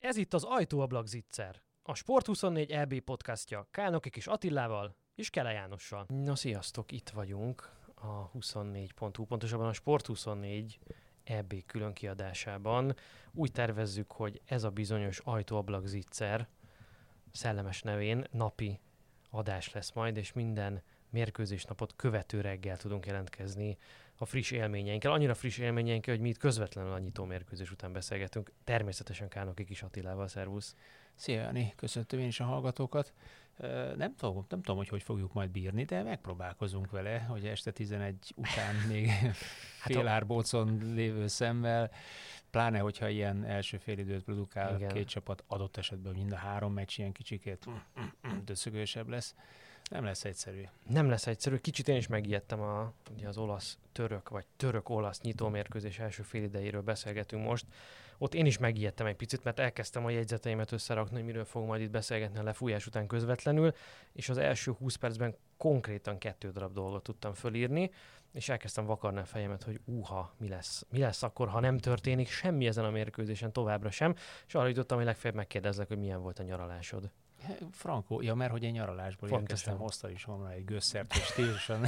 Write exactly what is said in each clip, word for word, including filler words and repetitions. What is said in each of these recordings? Ez itt az Ajtó-ablak Ziccer, a Sport huszonnégy E B podcastja Kánoké Kis Attilával és Kele Jánossal. Na sziasztok, itt vagyunk a huszonnégy pont hu, pontosabban a Sport huszonnégy E B külön kiadásában. Úgy tervezzük, hogy ez a bizonyos Ajtó-ablak Ziccer szellemes nevén napi adás lesz majd, és minden mérkőzésnapot követő reggel tudunk jelentkezni a friss élményeinkkel. Annyira friss élményeinkkel, hogy mi itt közvetlenül a nyitó mérkőzés után beszélgetünk. Természetesen Kánoké Kis Attilával, szervusz! Szia, Jani! Köszöntöm én is a hallgatókat. Nem tudom, nem tudom, hogy hogy fogjuk majd bírni, de megpróbálkozunk vele, hogy este tizenegy után még fél árbócon lévő szemmel, pláne, hogyha ilyen első fél időt produkál, igen, két csapat, adott esetben mind a három meccs ilyen kicsikét döcögősebb lesz. Nem lesz egyszerű. Nem lesz egyszerű. Kicsit én is megijedtem a, ugye az olasz-török, vagy török-olasz nyitómérkőzés első fél idejéről beszélgetünk most. Ott én is megijedtem egy picit, mert elkezdtem a jegyzeteimet összerakni, hogy miről fogunk majd itt beszélgetni a lefújás után közvetlenül, és az első húsz percben konkrétan kettő darab dolgot tudtam fölírni, és elkezdtem vakarni a fejemet, hogy úha, mi lesz? Mi lesz akkor, ha nem történik semmi ezen a mérkőzésen továbbra sem, és arra jutottam, hogy legfeljebb megkérdezlek, hogy milyen volt a nyaralásod. Frankó, ja, mert hogy én nyaralásból érkeztem, hoztam is volna egy gőzszert, és tízusan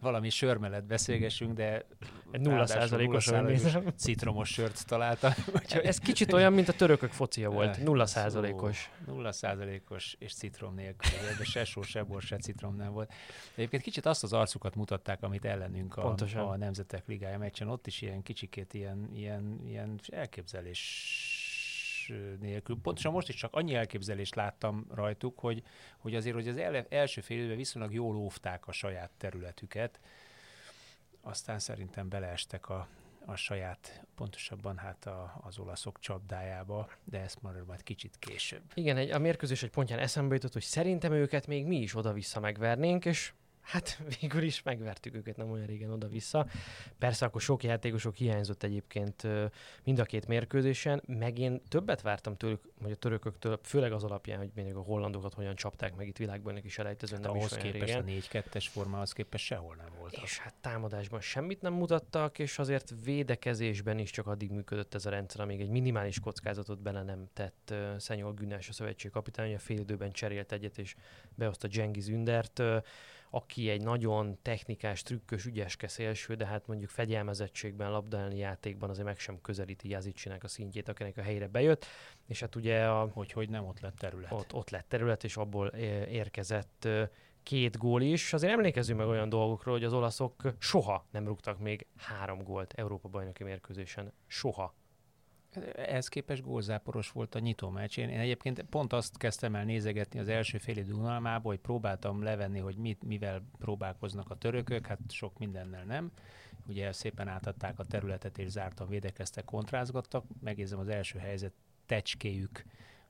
valami sör mellett beszélgessünk, de nulla százalékos citromos sört találtam. Úgyhogy... Ez kicsit olyan, mint a törökök focia volt, nulla százalékos. nulla százalékos és citrom nélkül, de se só, se bor, se citrom nem volt. De egyébként kicsit azt az arcukat mutatták, amit ellenünk a, a Nemzetek Ligája meccsen, ott is ilyen kicsikét ilyen, ilyen, ilyen elképzelés nélkül. Pontosan most is csak annyi elképzelést láttam rajtuk, hogy, hogy azért, hogy az el, első fél időben viszonylag jól óvták a saját területüket, aztán szerintem beleestek a, a saját, pontosabban hát a, az olaszok csapdájába, de ezt marad majd kicsit később. Igen, egy, a mérkőzés egy pontján eszembe jutott, hogy szerintem őket még mi is oda-vissza megvernénk, és hát végül is megvertük őket nem olyan régen oda-vissza. Persze akkor sok játékosok hiányzott egyébként mind a két mérkőzésen, meg én többet vártam tőlük, vagy a törököktől, főleg az alapján, hogy még a hollandokat hogyan csapták meg itt világbajnok is elejtezőn, nem ahhoz is olyan régen. Ahhoz képest a négy kettes formához képest sehol nem voltak. És hát támadásban semmit nem mutattak, és azért védekezésben is csak addig működött ez a rendszer, amíg egy minimális kockázatot bele nem tett uh, Şenol Güneş, a szövetségkapitány, a fél időben cserélt egyet, és behozta Cengiz Ündert, uh, aki egy nagyon technikás, trükkös, ügyeske szélső, de hát mondjuk fegyelmezettségben, labdaelleni játékban azért meg sem közelíti Yazıcınak a szintjét, akinek a helyre bejött, és hát ugye a... Hogy, hogy nem, ott lett terület. Ott, ott lett terület, és abból érkezett két gól is. Azért emlékezzünk meg olyan dolgokról, hogy az olaszok soha nem rúgtak még három gólt Európa-bajnoki mérkőzésen. Soha. Ehhez képest gólzáporos volt a nyitó meccs. Én, én egyébként pont azt kezdtem el nézegetni az első fél idő unalmából, hogy próbáltam levenni, hogy mit, mivel próbálkoznak a törökök, hát sok mindennel nem. Ugye szépen átadták a területet, és zártan védekeztek, kontrázgattak. Megérzem, az első helyzet tecskéjük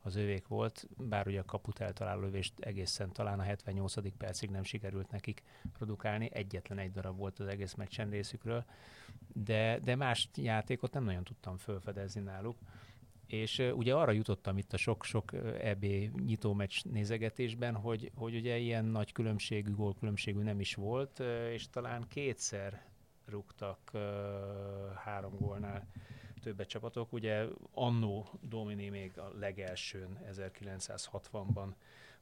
az övék volt, bár ugye a kaput eltaláló lövést egészen talán a hetvennyolcadik percig nem sikerült nekik produkálni, egyetlen egy darab volt az egész meccsen részükről, de, de más játékot nem nagyon tudtam felfedezni náluk. És uh, ugye arra jutottam itt a sok-sok E B nyitó meccs nézegetésben, hogy, hogy ugye ilyen nagy különbségű, gólkülönbségű nem is volt, és talán kétszer rúgtak uh, három gólnál többet csapatok. Ugye annó Domini még a legelsőn ezerkilencszázhatvanban,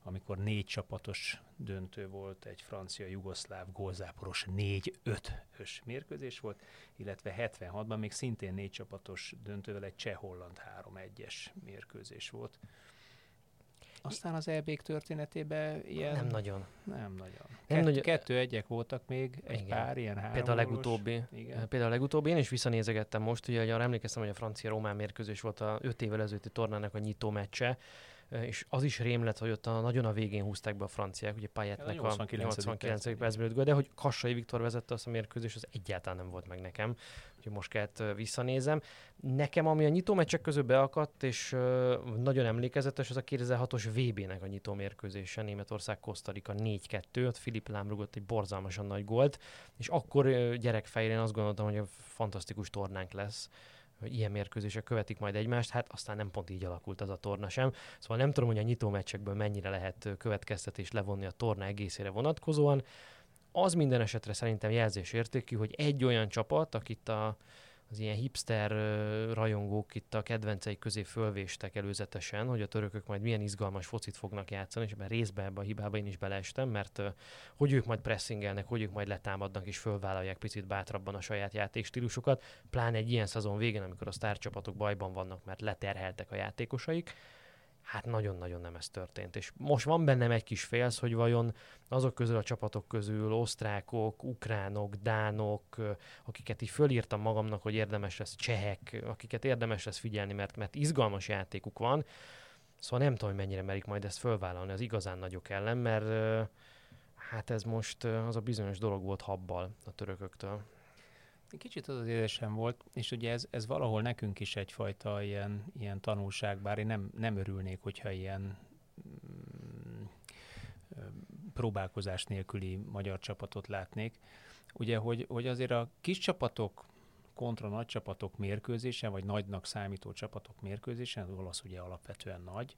amikor négy csapatos döntő volt, egy francia-jugoszláv gólzáporos négy ötös mérkőzés volt, illetve hetvenhatban még szintén négy csapatos döntővel egy cseh-holland három egyes mérkőzés volt. Aztán az é bé-k történetében ilyen... Nem nagyon. Nem nagyon. Nem Ket, nagyon. Kettő egyek voltak még, egy igen. pár, ilyen három. Például a legutóbbi. Igen. Például a legutóbbi. Én is visszanézegettem most, ugye arra emlékeztem, hogy a francia-román mérkőzés volt a öt évvel ezelőtti tornának a nyitó meccse, és az is rém lett, hogy ott a, nagyon a végén húzták be a franciák, ugye Payetnek a nyolcvankilencedik percben lőtt gól, de hogy Kassai Viktor vezette azt a mérkőzés, az egyáltalán nem volt meg nekem, úgyhogy most kellett visszanézem. Nekem, ami a nyitó meccsek közül beakadt, és uh, nagyon emlékezetes, az a kétezer-hatos vé bé-nek a nyitó mérkőzése, Németország-Kosztarika négy kettő, ott Filip Lám rúgott egy borzalmasan nagy gólt, és akkor uh, gyerekfején azt gondoltam, hogy a fantasztikus tornánk lesz, hogy ilyen mérkőzések követik majd egymást, hát aztán nem pont így alakult az a torna sem. Szóval nem tudom, hogy a nyitó meccsekből mennyire lehet következtetést levonni a torna egészére vonatkozóan. Az minden esetre szerintem jelzésértékű, hogy egy olyan csapat, akit a, az ilyen hipster rajongók itt a kedvenceik közé fölvéstek előzetesen, hogy a törökök majd milyen izgalmas focit fognak játszani, és ebben részben ebben a hibában én is beleestem, mert hogy ők majd pressingelnek, hogy ők majd letámadnak és fölvállalják picit bátrabban a saját játékstílusukat, pláne egy ilyen szezon végén, amikor a sztárcsapatok bajban vannak, mert leterheltek a játékosaik. Hát nagyon-nagyon nem ez történt. És most van bennem egy kis félsz, hogy vajon azok közül a csapatok közül osztrákok, ukránok, dánok, akiket így fölírtam magamnak, hogy érdemes lesz, csehek, akiket érdemes lesz figyelni, mert, mert izgalmas játékuk van. Szóval nem tudom, hogy mennyire merik majd ezt fölvállalni az igazán nagyok ellen, mert hát ez most az a bizonyos dolog volt habbal a törököktől. Kicsit az az érzésem volt, és ugye ez, ez valahol nekünk is egyfajta ilyen, ilyen tanulság, bár én nem, nem örülnék, hogyha ilyen mm, próbálkozás nélküli magyar csapatot látnék. Ugye, hogy, hogy azért a kis csapatok kontra nagy csapatok mérkőzésen, vagy nagynak számító csapatok mérkőzésen, az olasz ugye alapvetően nagy,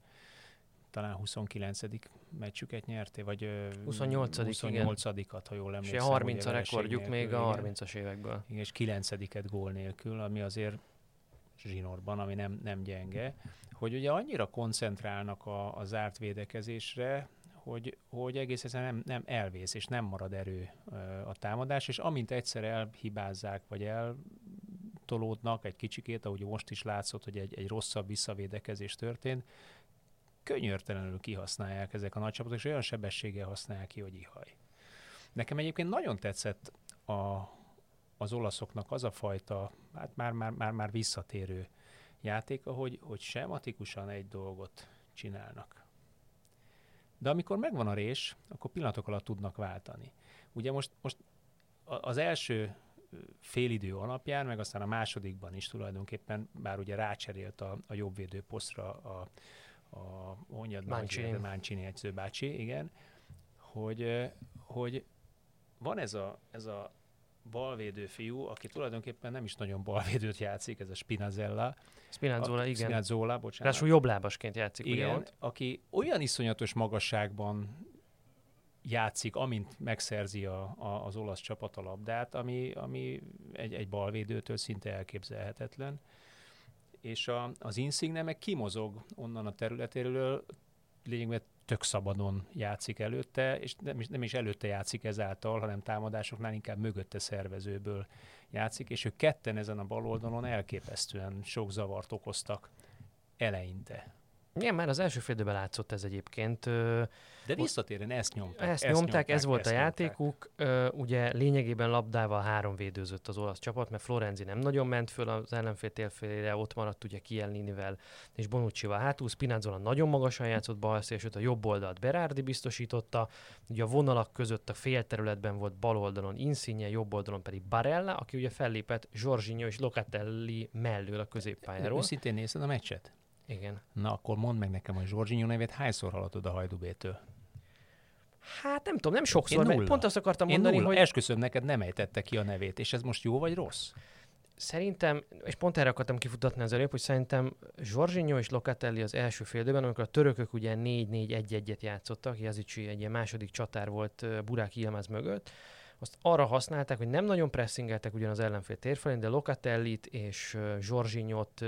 talán huszonkilencedik meccsüket nyerte, vagy huszonnyolcadikat, ha jól emlékszem. És harminc a rekordjuk még a harmincas évekből. Igen, és kilencediket gól nélkül, ami azért zsinórban, ami nem, nem gyenge, hogy ugye annyira koncentrálnak a, a zárt védekezésre, hogy, hogy egész egyszerűen nem, nem elvész, és nem marad erő a támadás, és amint egyszer elhibázzák, vagy eltolódnak egy kicsikét, ahogy most is látszott, hogy egy, egy rosszabb visszavédekezés történt, könyörtelenül kihasználják ezek a nagy csapatok, és olyan sebességgel használják ki, hogy ihaj. Nekem egyébként nagyon tetszett a, az olaszoknak az a fajta, hát már-már visszatérő játéka, hogy, hogy sematikusan egy dolgot csinálnak. De amikor megvan a rés, akkor pillanatok alatt tudnak váltani. Ugye most, most az első félidő alapján, meg aztán a másodikban is tulajdonképpen, bár ugye rácserélt a, a jobbvédő posztra a a Mancini edzőbácsi, igen, hogy, hogy van ez a, ez a balvédő fiú, aki tulajdonképpen nem is nagyon balvédőt játszik, ez a Spinazzola. Spinazzola, igen. Spinazzola, bocsánat. Ráadásul jobblábasként játszik, igen, ugye ott. Aki olyan iszonyatos magasságban játszik, amint megszerzi a, a, az olasz csapat a labdát, ami, ami egy, egy balvédőtől szinte elképzelhetetlen. És a, az Insigne meg kimozog onnan a területéről, lényegben tök szabadon játszik előtte, és nem is, nem is előtte játszik ezáltal, hanem támadásoknál inkább mögötte szervezőből játszik, és ők ketten ezen a baloldalon elképesztően sok zavart okoztak eleinte. Igen, már az első fél időben látszott ez egyébként. De visszatérően ezt nyomták. Ezt, ezt nyomták, nyomták, ez volt a játékuk. Nyomták. Ugye lényegében labdával három védőzött az olasz csapat, mert Florenzi nem nagyon ment föl az ellenfél térfélére, ott maradt ugye Chiellinivel és Bonuccival hátul. Spinazzola nagyon magasan játszott balszél, sőt a jobb oldalt Berardi biztosította. Ugye a vonalak között a félterületben volt bal oldalon Insigne, jobb oldalon pedig Barella, aki ugye fellépett Jorginho és Locatelli mellől a középpályáról. Őszintén nézted a meccset? Igen. Na, akkor mondd meg nekem, hogy Jorginho nevét hányszor hallottad a Hajdubétől? Hát nem tudom, nem sokszor, mert pont azt akartam mondani, Én nulla. hogy... Esküszöm, neked nem ejtette ki a nevét, és ez most jó vagy rossz? Szerintem, és pont erre akartam kifutatni az előbb, hogy szerintem Jorginho és Locatelli az első fél időben, amikor a törökök ugye négy négy egy egyet játszottak, Yazıcı egy ilyen második csatár volt Burak Yılmaz mögött, azt arra használták, hogy nem nagyon pressingeltek ugyan az ellenfél térfelén, de Locatellit és Jorginhot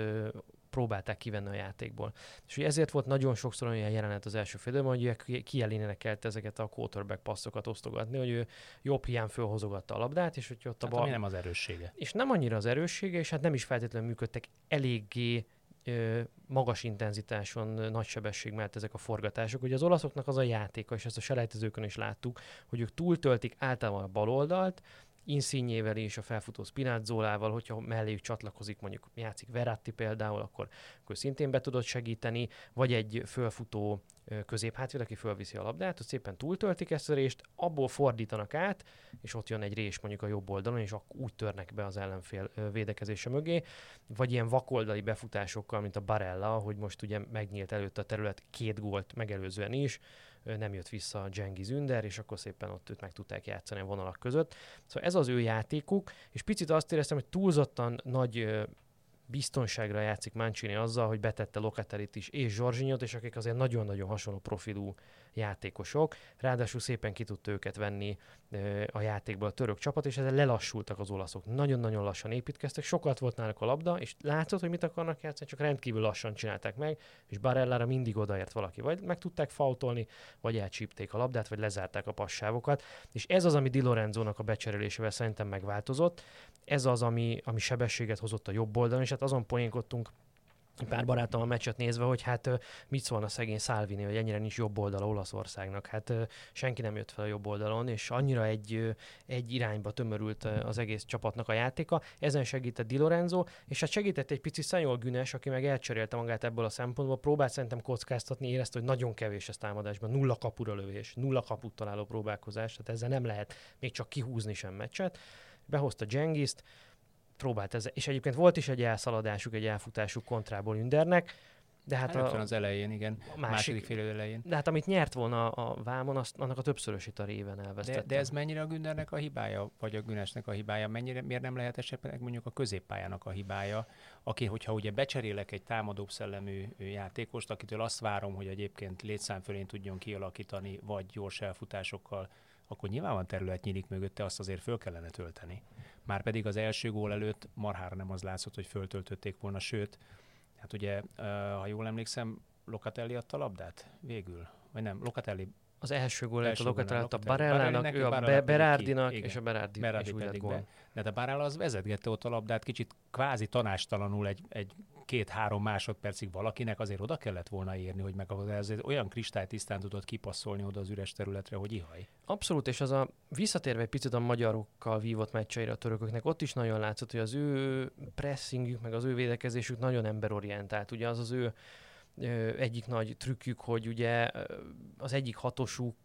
próbálták kivenni a játékból. És ugye ezért volt nagyon sokszor olyan jelenet az első fél időben, hogy Chiellininek kellett ezeket a quarterback passzokat osztogatni, hogy ő jobb hián fölhozogatta a labdát, és hogy ott a bal... Hát, ami nem az erőssége. És nem annyira az erőssége, és hát nem is feltétlenül működtek eléggé magas intenzitáson, nagy sebesség mellett ezek a forgatások. Ugye az olaszoknak az a játéka, és ezt a selejtezőkön is láttuk, hogy ők túltöltik általában a baloldalt, Insignével és a felfutó Spinazzolával, hogyha melléjük csatlakozik, mondjuk játszik Verratti például, akkor, akkor szintén be tudod segíteni, vagy egy fölfutó középhátvéd, aki fölviszi a labdát, ott szépen túltöltik ezt a rést, abból fordítanak át, és ott jön egy rés mondjuk a jobb oldalon, és akkor úgy törnek be az ellenfél védekezése mögé, vagy ilyen vakoldali befutásokkal, mint a Barella, hogy most ugye megnyílt előtt a terület két gólt megelőzően is, nem jött vissza a Cengiz Ünder, és akkor szépen ott őt meg tudták játszani a vonalak között. Szóval ez az ő játékuk, és picit azt éreztem, hogy túlzottan nagy biztonságra játszik Mancini azzal, hogy betette Locatellit is és Jorginhot, és akik azért nagyon-nagyon hasonló profilú játékosok. Ráadásul szépen ki tudta őket venni a játékból a török csapat, és ezzel lelassultak az olaszok. Nagyon-nagyon lassan építkeztek, sokat volt náluk a labda, és látszott, hogy mit akarnak játszani, csak rendkívül lassan csinálták meg, és Barellára mindig odaért valaki. Vagy meg tudták faultolni, vagy elcsípték a labdát, vagy lezárták a passávokat. És ez az, ami Di Lorenzónak a becserélésével szerintem megváltozott. Ez az, ami, ami sebességet hozott a jobb oldalon, és hát azon poénkodtunk pár barátom a meccset nézve, hogy hát mit szólna szegény Salvini, hogy ennyire nincs jobb oldala Olaszországnak. Hát senki nem jött fel a jobb oldalon, és annyira egy, egy irányba tömörült az egész csapatnak a játéka. Ezen segített Di Lorenzo, és hát segített egy pici Şenol Güneş, aki meg elcserélte magát ebből a szempontból. Próbált szerintem kockáztatni, érezte, hogy nagyon kevés ez támadásban. Nulla kapura lövés, nulla kaput találó próbálkozás, tehát ezzel nem lehet még csak kihúzni sem meccset. Behozta Cengizt, próbált ezzel. És egyébként volt is egy elszaladásuk, egy elfutásuk kontrából Ündernek, de hát a, az elején, igen. A másik, második félidő elején. De hát amit nyert volna a vámon, azt, annak a többszörösét a réven elvesztette. De, de ez mennyire a Gündernek a hibája, vagy a Günesnek a hibája? Mennyire, miért nem lehet esetleg mondjuk a középpályának a hibája, aki, hogyha ugye becserélek egy támadóbb szellemű játékost, akitől azt várom, hogy egyébként létszám fölén tudjon kialakítani, vagy gyors elfutásokkal, akkor nyilván van terület nyílik mögötte, azt azért föl kellene tölteni. Márpedig az első gól előtt marhára nem az látszott, hogy föltöltötték volna, sőt, hát ugye, ha jól emlékszem, Locatelli adta labdát végül, vagy nem, Locatelli... Az első gól előtt a Locatelli adta Barellának, ő a Berardinak, és a Berardi is úgy lett gól. De a Barella az vezetgette ott a labdát, kicsit kvázi tanástalanul egy, egy két-három másodpercig valakinek azért oda kellett volna érni, hogy meg azért olyan kristálytisztán tudod kipasszolni oda az üres területre, hogy ihaj. Abszolút, és az a visszatérve egy picit a magyarokkal vívott meccseire a törököknek, ott is nagyon látszott, hogy az ő pressingük, meg az ő védekezésük nagyon emberorientált. Ugye az az ő egyik nagy trükkük, hogy ugye az egyik hatosuk,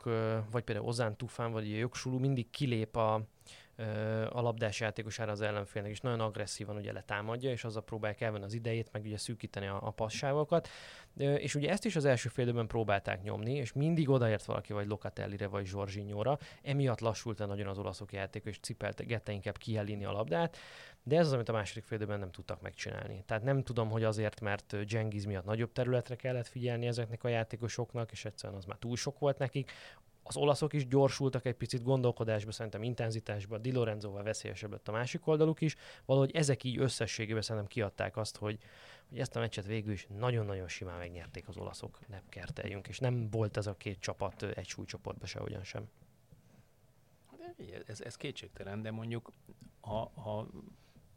vagy például Ozan Tufan, vagy a Jogsulú mindig kilép a, a labdás játékosára az ellenfélnek, és nagyon agresszívan ugye letámadja, és azzal próbálják elvenni az idejét, meg ugye szűkíteni a, a passávokat. És ugye ezt is az első fél időben próbálták nyomni, és mindig odaért valaki, vagy Locatellire, vagy Jorginhóra, emiatt lassult el nagyon az olaszok játék, és cipelgette inkább Chiellini a labdát, de ez az, amit a második fél időben nem tudtak megcsinálni. Tehát nem tudom, hogy azért, mert Cengiz miatt nagyobb területre kellett figyelni ezeknek a játékosoknak, és egyszerűen az már túl sok volt nekik. Az olaszok is gyorsultak egy picit gondolkodásba, szerintem intenzitásba, Di Lorenzóval veszélyesebb lett a másik oldaluk is. Valahogy ezek így összességében szerintem kiadták azt, hogy, hogy ezt a meccset végül is nagyon-nagyon simán megnyerték az olaszok. Nem kerteljünk, és nem volt ez a két csapat egy súlycsoportban sehogyan sem. Ez, ez kétségtelen, de mondjuk ha, ha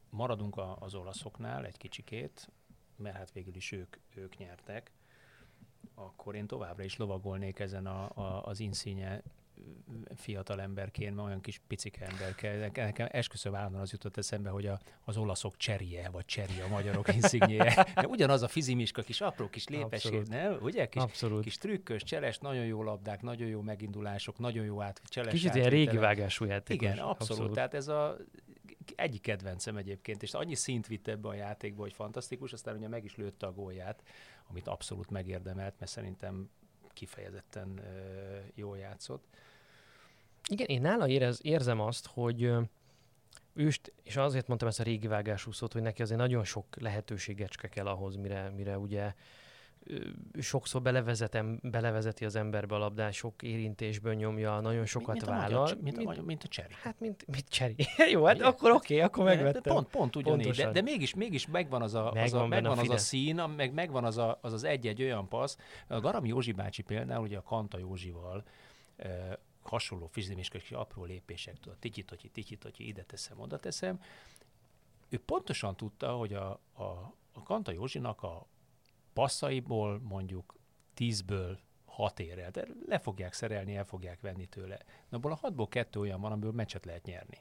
maradunk a, az olaszoknál egy kicsikét, mert hát végül is ők, ők nyertek, akkor én továbbra is lovagolnék ezen a, a, az Insigne fiatal emberként, mert olyan kis picike emberke. Nekem esküszöm állandóan az jutott eszembe, hogy a, az olaszok cserje, vagy cserje a magyarok Insigne-je. Ugyanaz a fizimiska, kis apró kis lépesség, nem? Ugye? Kis, kis trükkös, cseles, nagyon jó labdák, nagyon jó megindulások, nagyon jó át, cseles kicsit átvételek. Ilyen régi vágású játékos. Igen, abszolút. abszolút. Tehát ez a... egyik kedvencem egyébként, és annyi szint vitt ebbe a játékba, hogy fantasztikus, aztán ugye meg is lőtte a gólját, amit abszolút megérdemelt, mert szerintem kifejezetten ö, jól játszott. Igen, én nála érez, érzem azt, hogy őst, és azért mondtam ezt a régi vágású szót, hogy neki azért nagyon sok lehetőségecske kell ahhoz, mire, mire ugye sokszor belevezetem, belevezeti az emberbe a labdát, sok érintésből nyomja, nagyon sokat mint, mint vállal. A magyar, mint, mint, mint a Cseri. Hát, mint, mint Cseri. Jó, hát akkor oké, okay, akkor megvettem. De pont, pont ugyanígy, de, de mégis, mégis megvan az a, megvan az, a, megvan az a szín, meg megvan az, a, az az egy-egy olyan passz. A Garami Józsi bácsi például, ugye a Kanta Józsival uh, hasonló fizimiskos apró lépések, tudod, tityi-totyi, tityi-totyi, ide teszem, oda teszem. Ő pontosan tudta, hogy a, a a Kanta Józsinak a passzaiból mondjuk tízből hat ér el, de le fogják szerelni, el fogják venni tőle. Na, abból a hatból kettő olyan van, amiből meccset lehet nyerni.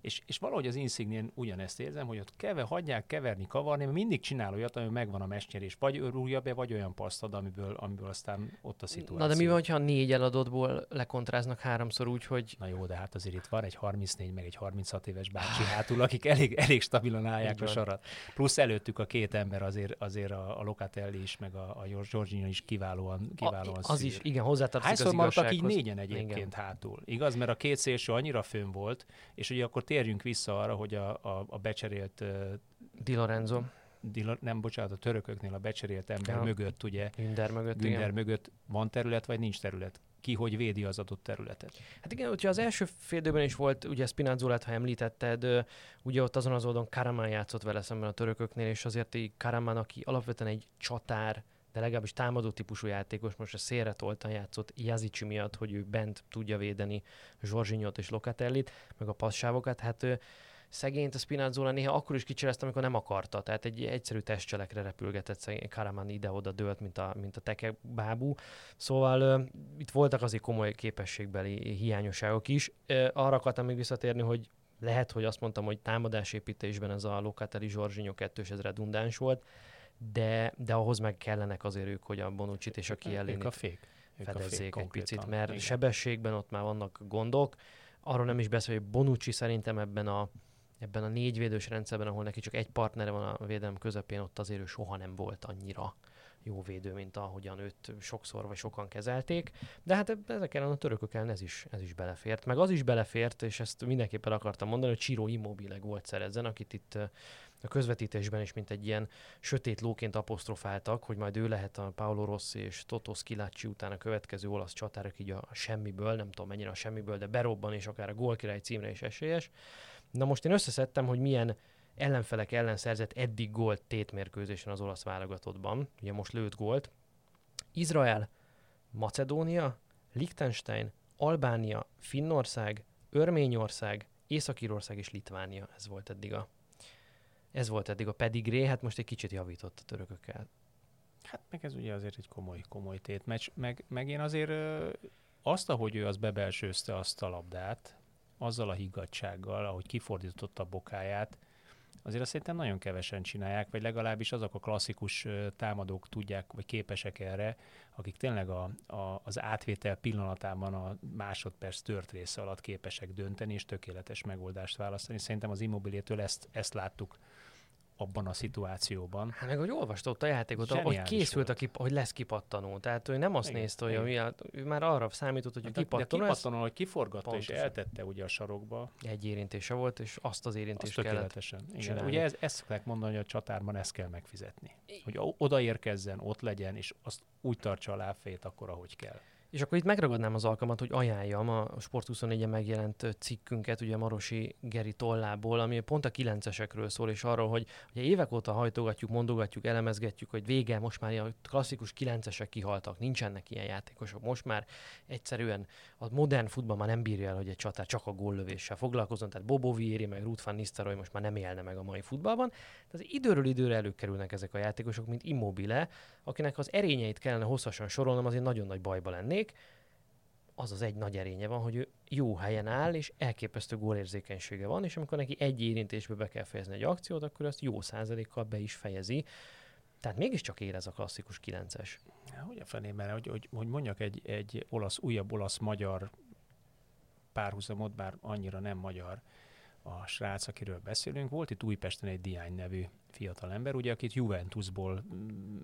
És, és valahogy az Insignén ugyanezt érzem, hogy ott keve, hagyják keverni, kavarni, mert mindig csinál olyat, ami megvan a meccsnyerés. Vagy örúlja be, vagy olyan passzad, amiből, amiből aztán ott a szituáció. Na de mi van, ha négy eladottból lekontráznak háromszor úgy, hogy... Na jó, de hát azért itt van egy harmincnégy, meg egy harminchat éves bácsi hátul, akik elég, elég stabilan állják a sarat. Plusz előttük a két ember, azért, azért a, a Locatelli is, meg a, a Jorginho is kiválóan, kiválóan a, az szír. Is, igen, hozzátartozik az igazsághoz. Hányszor így négyen egyébként igen. hátul. Igaz, mert a két szélső annyira fönn volt, és ugye akkor térjünk vissza arra, hogy a, a, a becserélt... Uh, Di Lorenzo. Di, nem, bocsánat, a törököknél a becserélt ember ja. mögött, ugye? Ünder mögött, Ünder mögött van terület, vagy nincs terület? Ki hogy védi az adott területet? Hát igen, hogyha az első fél időben is volt, ugye Spinazzolát, ha említetted, ugye ott azon az oldalon Karaman játszott vele szemben a törököknél, és azért Karaman, aki alapvetően egy csatár, de legalábbis támadó típusú játékos, most a szélre toltan játszott Yazıcı miatt, hogy ő bent tudja védeni Jorginhót és Locatellit, meg a passzávokat, hát ő, szegényt a Spinazzola néha akkor is kicserezte, amikor nem akarta, tehát egy egyszerű testcselekre repülgetett, Karaman ide-oda dőlt, mint a, mint a tekebábú, szóval ö, itt voltak azért komoly képességbeli hiányosságok is. Ö, arra akartam még visszatérni, hogy lehet, hogy azt mondtam, hogy támadásépítésben ez a Locatelli-Jorginho kettős, ez redundáns volt, De, de ahhoz meg kellenek azért ők, hogy a Bonucci-t és a Chiellinit fedezzék egy picit, mert igen. sebességben ott már vannak gondok. Arról nem is beszél, hogy Bonucci szerintem ebben a, ebben a négyvédős rendszerben, ahol neki csak egy partnere van a védelem közepén, ott azért ő soha nem volt annyira jó védő, mint ahogyan őt sokszor vagy sokan kezelték. De hát ezek ellen a törökök ellen ez is, ez is belefért. Meg az is belefért, és ezt mindenképpen akartam mondani, hogy Ciro Immobile gólt szerezzen, akit itt a közvetítésben is mint egy ilyen sötét lóként apostrofáltak, hogy majd ő lehet a Paolo Rossi és Toto Schillaci után a következő olasz csatár, így a semmiből, nem tudom mennyire a semmiből, de berobban és akár a gólkirály címre is esélyes. Na most én összeszedtem, hogy milyen ellenfelek ellen szerzett eddig gólt tétmérkőzésen az olasz válogatottban. Ugye most lőtt gólt. Izrael, Macedónia, Liechtenstein, Albánia, Finnország, Örményország, Észak-Írország és Litvánia. Ez volt eddig a Ez volt eddig a pedigré, hát most egy kicsit javított a törökökkel. Hát meg ez ugye azért egy komoly, komoly tétmeccs. Meg, meg én azért ö, azt, ahogy ő az bebelsőzte azt a labdát, azzal a higgadtsággal, ahogy kifordította a bokáját, azért azt szerintem nagyon kevesen csinálják, vagy legalábbis azok a klasszikus támadók tudják, vagy képesek erre, akik tényleg a, a, az átvétel pillanatában a másodperc tört része alatt képesek dönteni, és tökéletes megoldást választani. Szerintem az Immobilétől ezt, ezt láttuk abban a szituációban. Hát meg, hogy olvasta ott a játékot, hogy készült, a kip, hogy lesz kipattanó. Tehát ő nem azt igen, nézte, hogy igen. ő már arra számított, hogy kipattanó. De kipattanó, hogy kiforgatta pontosan. És eltette ugye a sarokba. Egy érintése volt, és azt az érintést azt kellett csinálni. Ugye ez, ezt szokták mondani, hogy a csatárban ezt kell megfizetni. Hogy odaérkezzen, ott legyen, és azt úgy tartsa a lábfejét akkor, ahogy kell. És akkor itt megragadnám az alkalmat, hogy ajánljam a Sport huszonnégy-en megjelent cikkünket, ugye Marosi Geri tollából, ami pont a kilencesekről szól, és arról, hogy ugye évek óta hajtogatjuk, mondogatjuk, elemezgetjük, hogy vége, most már a klasszikus kilencesek kihaltak, nincsenek ilyen játékosok. Most már egyszerűen a modern futball már nem bírja el, hogy egy csatár csak a góllövéssel foglalkozzon, tehát Bobo Vieri, meg Ruud van Nistelrooy most már nem élne meg a mai futballban. Tehát időről időre előkerülnek ezek a játékosok, mint Immobile, akinek az erényeit kellene hosszasan sorolnom, azért nagyon nagy bajba lennék. Az az egy nagy erénye van, hogy ő jó helyen áll, és elképesztő gólérzékenysége van, és amikor neki egy érintésbe be kell fejezni egy akciót, akkor azt jó százalékkal be is fejezi. Tehát mégiscsak érez a klasszikus kilences. Ja, hogy a fenében, hogy, hogy, hogy mondjak egy, egy olasz, újabb olasz-magyar párhuzamot, bár annyira nem magyar a srác, akiről beszélünk. Volt itt Újpesten egy Diány nevű fiatalember, ugye, akit Juventusból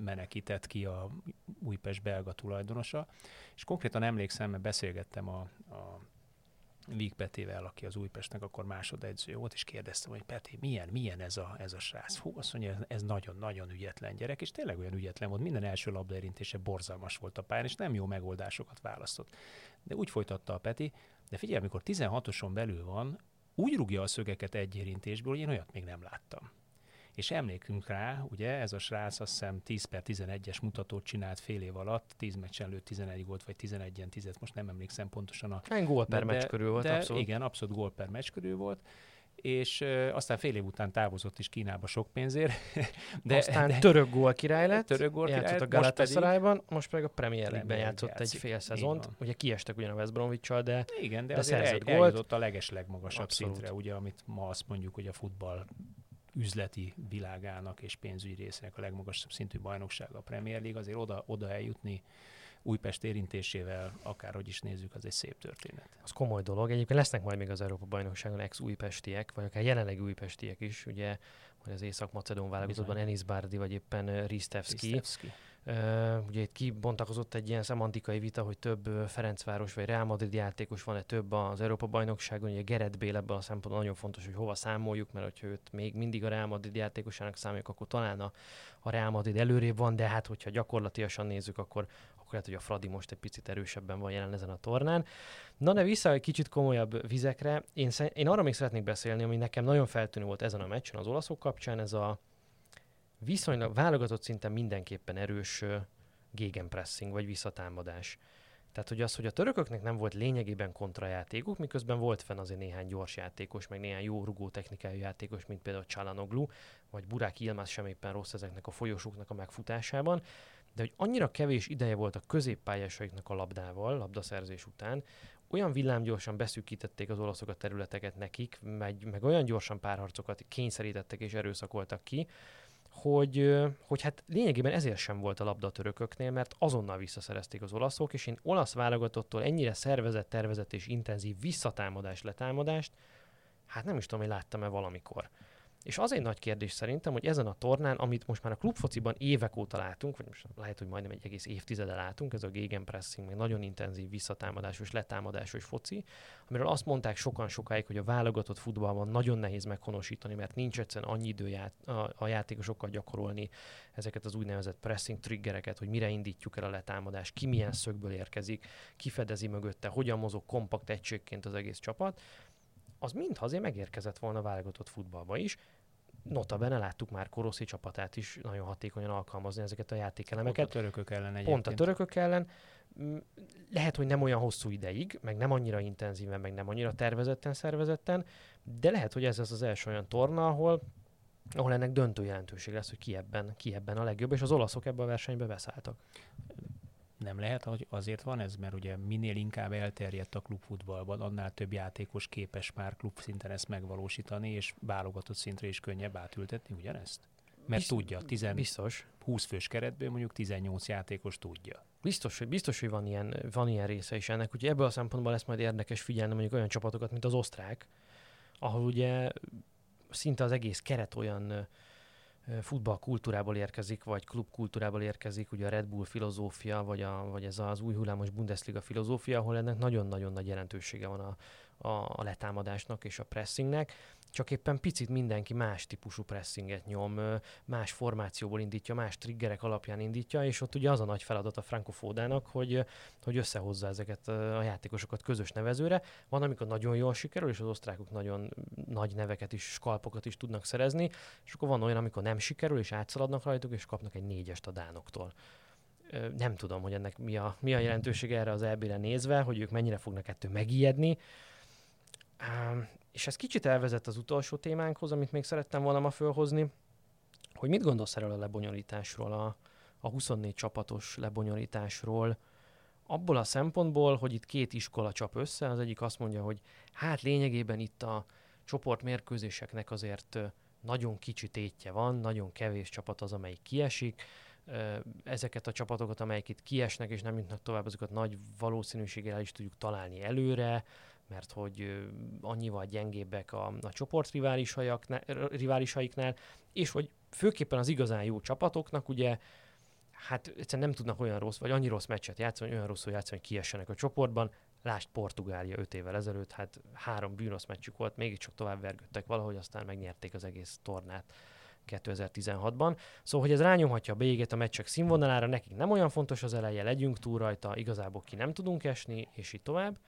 menekített ki a Újpest belga tulajdonosa, és konkrétan emlékszem, mert beszélgettem a, a Víg Petével, aki az Újpestnek akkor másodedző volt, és kérdeztem, hogy Peti, milyen, milyen ez a, ez a srác? Hú, azt mondja, ez nagyon-nagyon ügyetlen gyerek, és tényleg olyan ügyetlen volt, minden első labdaérintése borzalmas volt a pályán, és nem jó megoldásokat választott. De úgy folytatta a Peti, de figyelj, amikor tizenhatoson belül van, úgy rúgja a szögeket egy érintésből, hogy én olyat még nem láttam. És emlékünk rá, ugye ez a srác azt hiszem tíz per tizenegyes mutatót csinált fél év alatt, tíz meccsen lőtt tizenegy gólt, vagy tizenegyen tízet, most nem emlékszem pontosan. A gól per meccs körül volt, de, abszolút. Igen, abszolút gól per meccs körül volt, és aztán fél év után távozott is Kínába sok pénzért. De, aztán de, török gólkirály lett, török gólkirály játszott a Galatasarayban, most pedig a Premier League-ben játszott egy fél szezont. Ugye kiestek ugyan a West Bromwich-sal, de igen, de, de szerzett el, gólt. A legeslegmagasabb abszolút. Szintre, ugye, amit ma azt mondjuk, hogy a futball üzleti világának és pénzügyi részének a legmagasabb szintű bajnoksága a Premier League, azért oda, oda eljutni Újpest érintésével, akárhogy is nézzük, az egy szép történet. Az komoly dolog. Egyébként lesznek majd még az Európa-bajnokságon ex-újpestiek, vagy akár jelenleg újpestiek is, ugye, vagy az észak-macedón válogatottban Enis Bárdi, vagy éppen Risztevszki. Uh, ugye itt kibontakozott egy ilyen szemantikai vita, hogy több Ferencváros vagy Real Madrid játékos van-e több az Európa-bajnokságon. Ugye Gerett Bél ebben a szempontból nagyon fontos, hogy hova számoljuk, mert hogyha őt még mindig a Real Madrid játékosának számoljuk, akkor talán a, a Real Madrid előrébb van, de hát hogyha gyakorlatilag nézzük, akkor lehet, hogy a Fradi most egy picit erősebben van jelen ezen a tornán. Na de vissza egy kicsit komolyabb vizekre. Én, én arra még szeretnék beszélni, ami nekem nagyon feltűnő volt ezen a meccsen az olaszok kapcsán, ez a viszonylag válogatott szinten mindenképpen erős gegenpressing, vagy visszatámadás. Tehát, hogy az, hogy a törököknek nem volt lényegében kontrajátékuk, miközben volt fenn azért néhány gyors játékos, meg néhány jó rugó technikájú játékos, mint például Çalhanoğlu, vagy Burak Yılmaz sem éppen rossz ezeknek a folyosóknak a megfutásában, de hogy annyira kevés ideje volt a középpályásaiknak a labdával, labdaszerzés után, olyan villámgyorsan beszűkítették az olaszok a területeket nekik, meg, meg olyan gyorsan párharcokat kényszerítettek és erőszakoltak ki, hogy, hogy hát lényegében ezért sem volt a labda a törököknél, mert azonnal visszaszerezték az olaszok, és én olasz válogatottól ennyire szervezett, tervezett és intenzív visszatámadás, letámadást, hát nem is tudom, hogy láttam-e valamikor. És az egy nagy kérdés szerintem, hogy ezen a tornán, amit most már a klubfociban évek óta látunk, vagy most lehet, hogy majdnem egy egész évtizede látunk, ez a gegenpressing, meg nagyon intenzív visszatámadásos, letámadásos foci, amiről azt mondták sokan sokáig, hogy a válogatott futballban nagyon nehéz meghonosítani, mert nincs egyszerűen annyi idő ját- a, a játékosokkal gyakorolni ezeket az úgynevezett pressing triggereket, hogy mire indítjuk el a letámadást, ki milyen szögből érkezik, ki fedezi mögötte, hogyan mozog kompakt egységként az egész csapat. Az mintha azért megérkezett volna a válogatott futballba is. Notabene láttuk már Rossi csapatát is nagyon hatékonyan alkalmazni ezeket a játékelemeket. Pont a törökök ellen egyébként. Pont a törökök ellen. Lehet, hogy nem olyan hosszú ideig, meg nem annyira intenzíven, meg nem annyira tervezetten, szervezetten, de lehet, hogy ez az az első olyan torna, ahol, ahol ennek döntő jelentőség lesz, hogy ki ebben, ki ebben a legjobb, és az olaszok ebben a versenyben beszálltak. Nem lehet, hogy azért van ez, mert ugye minél inkább elterjedt a klubfutballban, annál több játékos képes már klubszinten ezt megvalósítani, és válogatott szintre is könnyebb átültetni ugyanezt. Mert Bizt, tudja, tizen, biztos. húsz fős keretből mondjuk tizennyolc játékos tudja. Biztos, hogy, biztos, hogy van, ilyen, van ilyen része is ennek. Ugye ebből a szempontból lesz majd érdekes figyelni mondjuk olyan csapatokat, mint az osztrák, ahol ugye szinte az egész keret olyan futballkultúrából érkezik, vagy klubkultúrából érkezik, ugye a Red Bull filozófia, vagy, a, vagy ez az új hullámos Bundesliga filozófia, ahol ennek nagyon-nagyon nagy jelentősége van a, a, a letámadásnak és a pressingnek, csak éppen picit mindenki más típusú pressinget nyom, más formációból indítja, más triggerek alapján indítja, és ott ugye az a nagy feladat a Franco Fodának, hogy, hogy összehozza ezeket a játékosokat közös nevezőre. Van, amikor nagyon jól sikerül, és az osztrákok nagyon nagy neveket is, skalpokat is tudnak szerezni, és akkor van olyan, amikor nem sikerül, és átszaladnak rajtuk, és kapnak egy négyest a dánoktól. Nem tudom, hogy ennek mi a, mi a jelentősége erre az é bé-re nézve, hogy ők mennyire fognak ettől megijedni. És ez kicsit elvezet az utolsó témánkhoz, amit még szerettem volna ma fölhozni, hogy mit gondolsz erről a lebonyolításról, a, a huszonnégy csapatos lebonyolításról, abból a szempontból, hogy itt két iskola csap össze, az egyik azt mondja, hogy hát lényegében itt a csoportmérkőzéseknek azért nagyon kicsi tétje van, nagyon kevés csapat az, amelyik kiesik, ezeket a csapatokat, amelyik itt kiesnek és nem jutnak tovább, azokat nagy valószínűséggel el is tudjuk találni előre, mert hogy annyival gyengébbek a, a csoport riválisaiknál, és hogy főképpen az igazán jó csapatoknak ugye, hát egyszerűen nem tudnak olyan rossz, vagy annyi rossz meccset játszani, olyan rosszul játszani, hogy kiessenek a csoportban. Lásd Portugália öt évvel ezelőtt, hát három bűnös meccsük volt, mégiscsak tovább vergődtek valahogy, aztán megnyerték az egész tornát kétezer-tizenhatban. Szóval, hogy ez rányomhatja a bélyegét a meccsek színvonalára, nekik nem olyan fontos az eleje, legyünk túl rajta, igazából ki nem tudunk esni, és így tovább.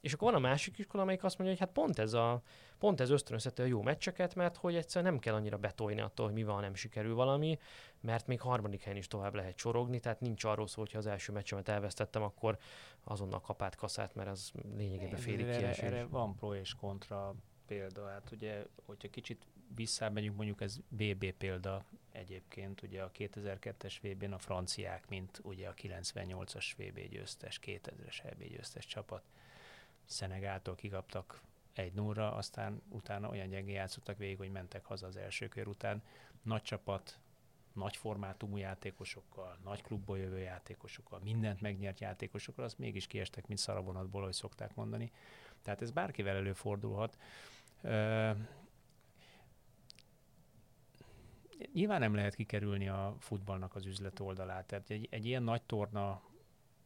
És akkor van a másik iskola, amelyik azt mondja, hogy hát pont ez, a, pont ez ösztönözheti a jó meccseket, mert hogy egyszerűen nem kell annyira betolni attól, hogy mi van, ha nem sikerül valami, mert még harmadik helyen is tovább lehet csorogni, tehát nincs arról szó, hogy ha az első meccsemet elvesztettem, akkor azonnal kapát kaszát, mert az lényegében félig kiesés. Erre van pro és kontra példa. Hát ugye, hogyha kicsit visszamegyünk, mondjuk ez vé bé példa egyébként, ugye a kétezer-kettes vé bén a franciák, mint ugye a kilencvennyolcas vé bé győztes, kétezres vé bé győztes csapat. Szenegáltól kikaptak egy nullra, aztán utána olyan gyengén játszottak végig, hogy mentek haza az első kör után. Nagy csapat, nagy formátumú játékosokkal, nagy klubból jövő játékosokkal, mindent megnyert játékosokkal, azt mégis kiestek, mint szarabonatból, ahogy szokták mondani. Tehát ez bárkivel előfordulhat. Üh, nyilván nem lehet kikerülni a futballnak az üzlet oldalát. Tehát egy, egy ilyen nagy torna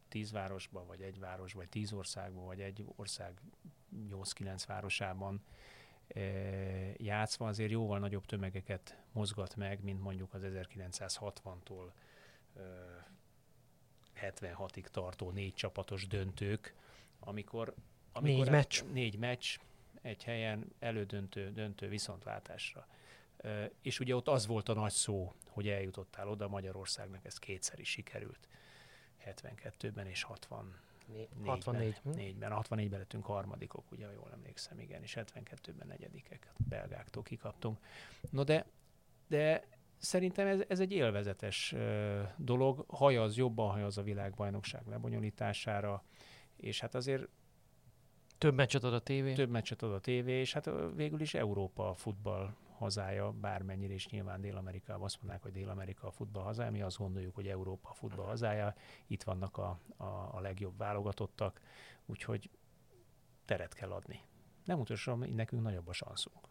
tíz városban, vagy egy város, vagy tíz országban, vagy egy ország nyolc-kilenc városában játszva azért jóval nagyobb tömegeket mozgat meg, mint mondjuk az ezerkilencszázhatvantól hetvenhatig tartó négy csapatos döntők, amikor, amikor négy, el, meccs. négy meccs egy helyen elődöntő döntő viszontlátásra. És ugye ott az volt a nagy szó, hogy eljutottál oda, Magyarországnak ez kétszer is sikerült. hetvenkettőben és hatvannégyben. hatvannégyben lettünk harmadikok, ugye, jól emlékszem, igen, és hetvenkettőben negyedikek, belgáktól kikaptunk. No de, de szerintem ez, ez egy élvezetes ö, dolog, hajaz, jobban hajaz a világbajnokság lebonyolítására, és hát azért több meccset ad a tévé. Több meccset ad a tévé, és hát végül is Európa a futball hazája, bármennyire is nyilván Dél-Amerikában azt mondják, hogy Dél-Amerika a futball hazája, mi azt gondoljuk, hogy Európa a futball hazája, itt vannak a, a, a legjobb válogatottak, úgyhogy teret kell adni. Nem utolsó, nekünk nagyobb a szanszunk.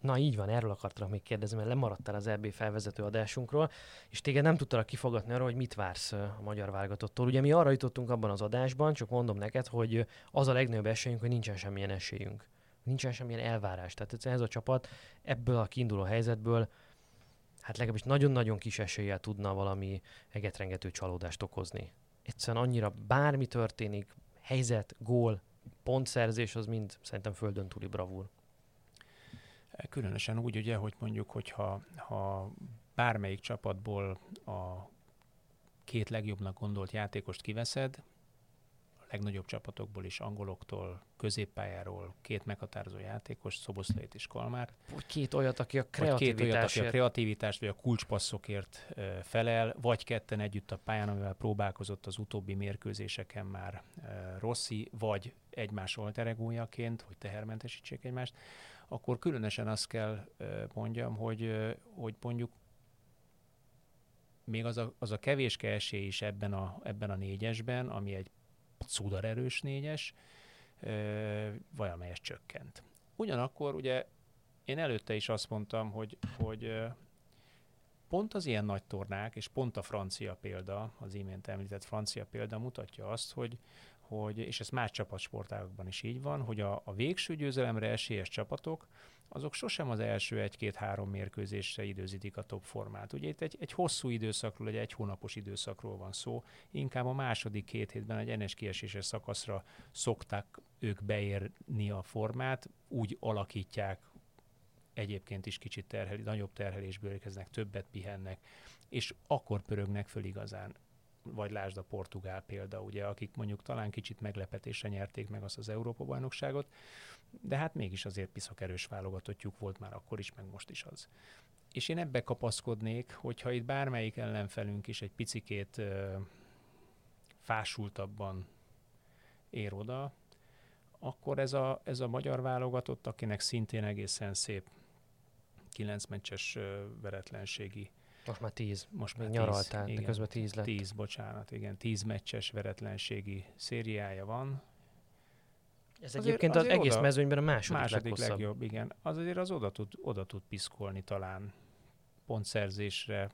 Na így van, erről akartalak még kérdezni, mert lemaradtál az é bé felvezető adásunkról, és téged nem tudtalak kifogatni arról, hogy mit vársz a magyar válogatottól. Ugye mi arra jutottunk abban az adásban, csak mondom neked, hogy az a legnagyobb esélyünk, hogy nincsen semmilyen esélyünk. Nincsen semmilyen elvárás. Tehát ez a csapat ebből a kiinduló helyzetből hát legalábbis nagyon-nagyon kis eséllyel tudna valami egetrengető csalódást okozni. Egyszerűen annyira bármi történik, helyzet, gól, pontszerzés, az mind szerintem földön túli bravúr. Különösen úgy ugye, hogy mondjuk, hogyha ha bármelyik csapatból a két legjobbnak gondolt játékost kiveszed, legnagyobb csapatokból is, angoloktól, középpályáról két meghatározó játékos, Szoboszlait és Kalmárt. Vagy két olyat, aki a kreativitásért, a kreativitást, vagy a kulcspasszokért felel, vagy ketten együtt a pályán, amivel próbálkozott az utóbbi mérkőzéseken már Rossi, vagy egymás alteregójaként, hogy tehermentesítsék egymást, akkor különösen azt kell mondjam, hogy, hogy mondjuk még az a, az a kevéske esély is ebben a, ebben a négyesben, ami egy szudar erős négyes, valamelyest csökkent. Ugyanakkor ugye én előtte is azt mondtam, hogy, hogy pont az ilyen nagy tornák, és pont a francia példa, az imént említett francia példa mutatja azt, hogy, hogy és ez más csapatsportágokban is így van, hogy a, a végső győzelemre esélyes csapatok, azok sosem az első egy-két-három mérkőzésre időzítik a top formát. Ugye itt egy, egy hosszú időszakról, egy egy hónapos időszakról van szó, inkább a második két hétben egy enes kieséses szakaszra szokták ők beérni a formát, úgy alakítják, egyébként is kicsit terheli, nagyobb terhelésből érkeznek, többet pihennek, és akkor pörögnek föl igazán. Vagy lásd a portugál példa, ugye, akik mondjuk talán kicsit meglepetésre nyerték meg azt az Európa-bajnokságot, de hát mégis azért piszak erős válogatottjuk volt már akkor is, meg most is az. És én ebbe kapaszkodnék, hogyha itt bármelyik ellenfelünk is egy picikét ö, fásultabban ér oda, akkor ez a, ez a magyar válogatott, akinek szintén egészen szép kilenc meccses ö, veretlenségi Most már tíz. Most már nyaraltál, de közben tíz lett. Tíz, bocsánat, igen. Tíz meccses veretlenségi szériája van. Ez azért, egyébként az egész oda, mezőnyben a második, második legjobb, igen. Az azért az oda tud, oda tud piszkolni talán pontszerzésre,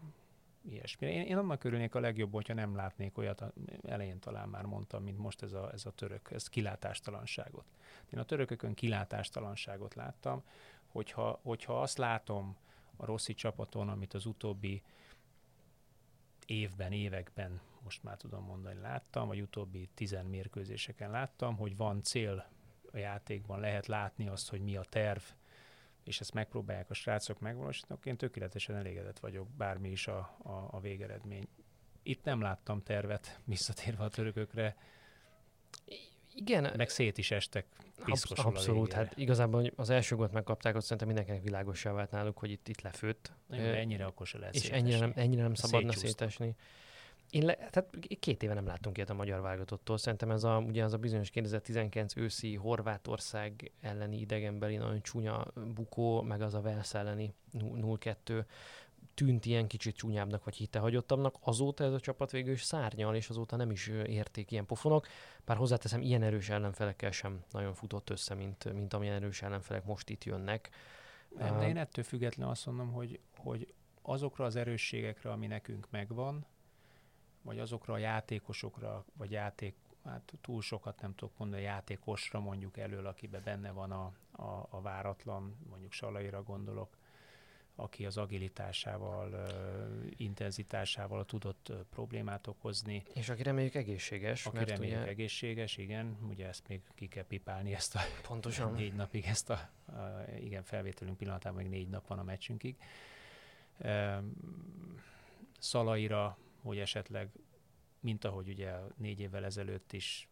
ilyesmire. Én, én annak örülnék a legjobb, hogyha nem látnék olyat, elején talán már mondtam, mint most ez a, ez a török, ez kilátástalanságot. Én a törökökön kilátástalanságot láttam, hogyha, hogyha azt látom, a Rossi csapaton, amit az utóbbi évben, években, most már tudom mondani, láttam, vagy utóbbi tizen mérkőzéseken láttam, hogy van cél a játékban, lehet látni azt, hogy mi a terv, és ezt megpróbálják a srácok megvalósítani, én tökéletesen elégedett vagyok, bármi is a, a, a végeredmény. Itt nem láttam tervet, visszatérve a törökökre. Igen. Meg szét is estek piszkosul absz- Abszolút, hát igazából az első gólt megkapták, ott szerintem mindenkinek világossá vált náluk, hogy itt, itt lefőtt. Jó, de ennyire akkor se lehet és szétesni. És ennyire nem, ennyire nem szabadna szétesni. Én le, tehát két éve nem láttunk ilyet a magyar válogatottól. Szerintem ez a, ugye az a bizonyos kétezer-tizenkilenc őszi Horvátország elleni idegenbeli nagyon csúnya bukó, meg az a Wales elleni nulla kettő tűnt ilyen kicsit csúnyábbnak, vagy hitehagyottabbnak. Azóta ez a csapat végül is szárnyal, és azóta nem is érték ilyen pofonok. Bár hozzáteszem, ilyen erős ellenfelekkel sem nagyon futott össze, mint, mint amilyen erős ellenfelek most itt jönnek. Nem, de én ettől független azt mondom, hogy, hogy azokra az erősségekre, ami nekünk megvan, vagy azokra a játékosokra, vagy játék, hát túl sokat nem tudok mondani, játékosra mondjuk elől, akiben benne van a, a, a váratlan, mondjuk Salaira gondolok, aki az agilitásával, intenzitásával tudott problémát okozni. És aki reméljük egészséges. Aki mert reméljük ugye... egészséges, igen. Ugye ezt még ki kell pipálni, ezt a pontosan. négy napig, ezt a, a igen, felvételünk pillanatában még négy nap van a meccsünkig. Szalaira, hogy esetleg, mint ahogy ugye négy évvel ezelőtt is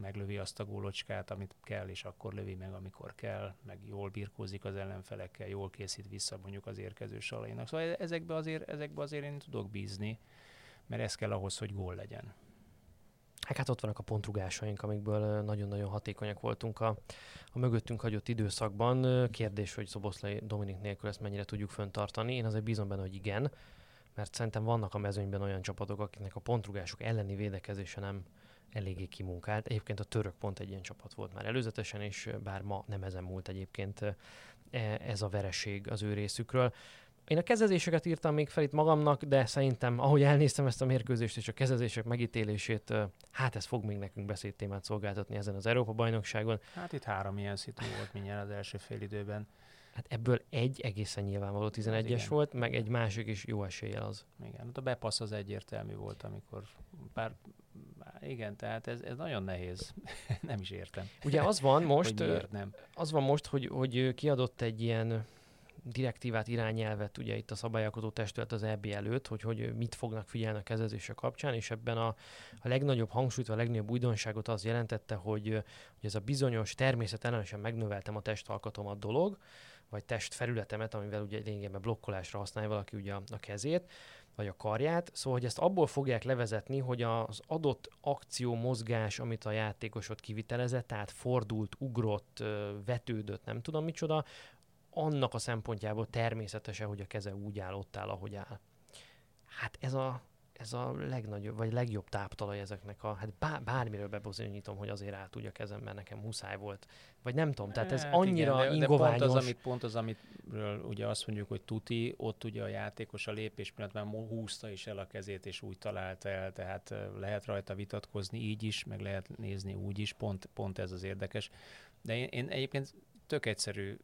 meglövi azt a gólocskát, amit kell, és akkor lövi meg, amikor kell, meg jól birkózik az ellenfelekkel, jól készít vissza mondjuk az érkező Salainak. Szóval ezekbe azért, ezekbe azért én tudok bízni, mert ez kell ahhoz, hogy gól legyen. Hát ott vannak a pontrugásaink, amikből nagyon-nagyon hatékonyak voltunk a, a mögöttünk hagyott időszakban. Kérdés, hogy Szoboszlai Dominik nélkül ezt mennyire tudjuk föntartani. Én azért bízom benne, hogy igen, mert szerintem vannak a mezőnyben olyan csapatok, akiknek a pontrugások elleni védekezése nem eléggé kimunkált. Egyébként a török pont egy ilyen csapat volt már előzetesen, és bár ma nem ezen múlt egyébként ez a vereség az ő részükről. Én a kezezéseket írtam még fel itt magamnak, de szerintem, ahogy elnéztem ezt a mérkőzést és a kezezések megítélését, hát ez fog még nekünk beszédtémát szolgáltatni ezen az Európa-bajnokságon. Hát itt három ilyen szitu volt mindjárt az első fél időben. Hát ebből egy egészen nyilvánvaló tizenegyes volt, meg egy másik is jó eséllyel az. Igen, a bepassz az egyértelmű volt, amikor pár... Igen, tehát ez, ez nagyon nehéz. Nem is értem. Ugye az van most, miért nem? Az van most, hogy, hogy kiadott egy ilyen direktívát, irányelvet ugye itt a szabályalkotó testület az é bé előtt, hogy, hogy mit fognak figyelni a kezezése kapcsán, és ebben a, a legnagyobb hangsúlyt, a legnagyobb újdonságot az jelentette, hogy, hogy ez a bizonyos természetellenesen megnöveltem a testalkatomat dolog, vagy testfelületemet, amivel ugye lényegében blokkolásra használja valaki ugye a kezét, vagy a karját. Szóval, hogy ezt abból fogják levezetni, hogy az adott akció, mozgás, amit a játékos ott kivitelezett, tehát fordult, ugrott, vetődött, nem tudom micsoda, annak a szempontjából természetesen, hogy a keze úgy áll, ott áll, ahogy áll. Hát ez a, ez a legnagyobb, vagy legjobb táptalaj ezeknek a, hát bár, bármiről bebizonyítom, hogy azért áll tudja kezem, mert nekem muszáj volt. Vagy nem tudom, tehát ez hát annyira igen, de, ingoványos. De pont az, amit, pont az, amiről ugye azt mondjuk, hogy tuti, ott ugye a játékos a lépés pillanatban húzta is el a kezét, és úgy találta el, tehát lehet rajta vitatkozni így is, meg lehet nézni úgy is, pont, pont ez az érdekes. De én, én egyébként tök egyszerű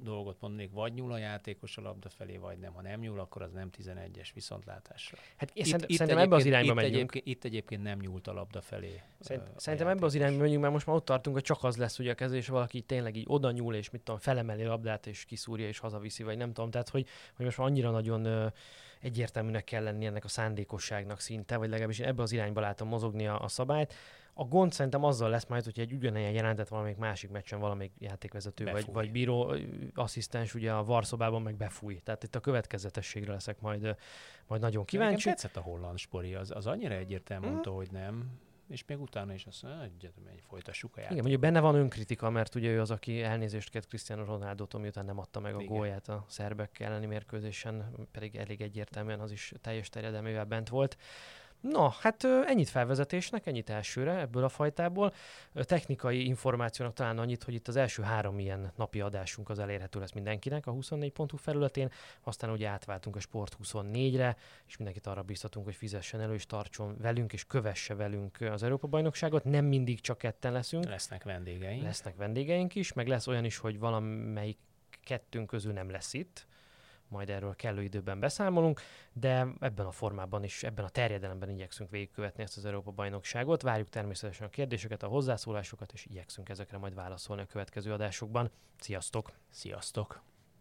dolgot mondnék, vagy nyúl a játékos a labda felé, vagy nem. Ha nem nyúl, akkor az nem tizenegyes viszontlátásra. Hát itt, szerintem itt szerintem ebbe az irányba itt megyünk. Egyébként, itt egyébként nem nyúlt a labda felé. Szerint, a szerintem ebbe az irányba megyünk, mert most már ott tartunk, hogy csak az lesz, hogy a kezés valaki tényleg így oda nyúl, és mit tudom, felemeli labdát, és kiszúrja, és hazaviszi, vagy nem tudom. Tehát, hogy, hogy most már annyira nagyon egyértelműnek kell lenni ennek a szándékosságnak szinte, vagy legalábbis ebbe az irányba látom mozogni a, a szabályt. A gond szerintem azzal lesz majd, hogyha egy ugyanilyen jelentett valamelyik másik meccsen valamelyik játékvezető vagy, vagy bíró asszisztens ugye a VAR szobában meg befúj. Tehát itt a következetességre leszek majd, majd nagyon kíváncsi. Nekem tetszett a holland spori, az, az annyira egyértelműen mondta, hmm. hogy nem. És még utána is azt mondja, hogy folytassuk a játékot. Igen, mondjuk benne van önkritika, mert ugye ő az, aki elnézést kért Cristiano Ronaldótól, miután nem adta meg a gólját a szerbek elleni mérkőzésen, pedig elég egyértelműen az is teljes terjedelmével bent volt. Na, hát ennyit felvezetésnek, ennyit elsőre ebből a fajtából. Technikai információnak talán annyit, hogy itt az első három ilyen napi adásunk az elérhető lesz mindenkinek a huszonnégy pont hu felületén, aztán ugye átváltunk a Sport huszonnégyre, és mindenkit arra bíztatunk, hogy fizessen elő, és tartson velünk, és kövesse velünk az Európa-bajnokságot. Nem mindig csak ketten leszünk. Lesznek vendégeink. Lesznek vendégeink is, meg lesz olyan is, hogy valamelyik kettőnk közül nem lesz itt. Majd erről kellő időben beszámolunk, de ebben a formában is, ebben a terjedelemben igyekszünk végigkövetni ezt az Európa-bajnokságot. Várjuk természetesen a kérdéseket, a hozzászólásokat, és igyekszünk ezekre majd válaszolni a következő adásokban. Sziasztok! Sziasztok!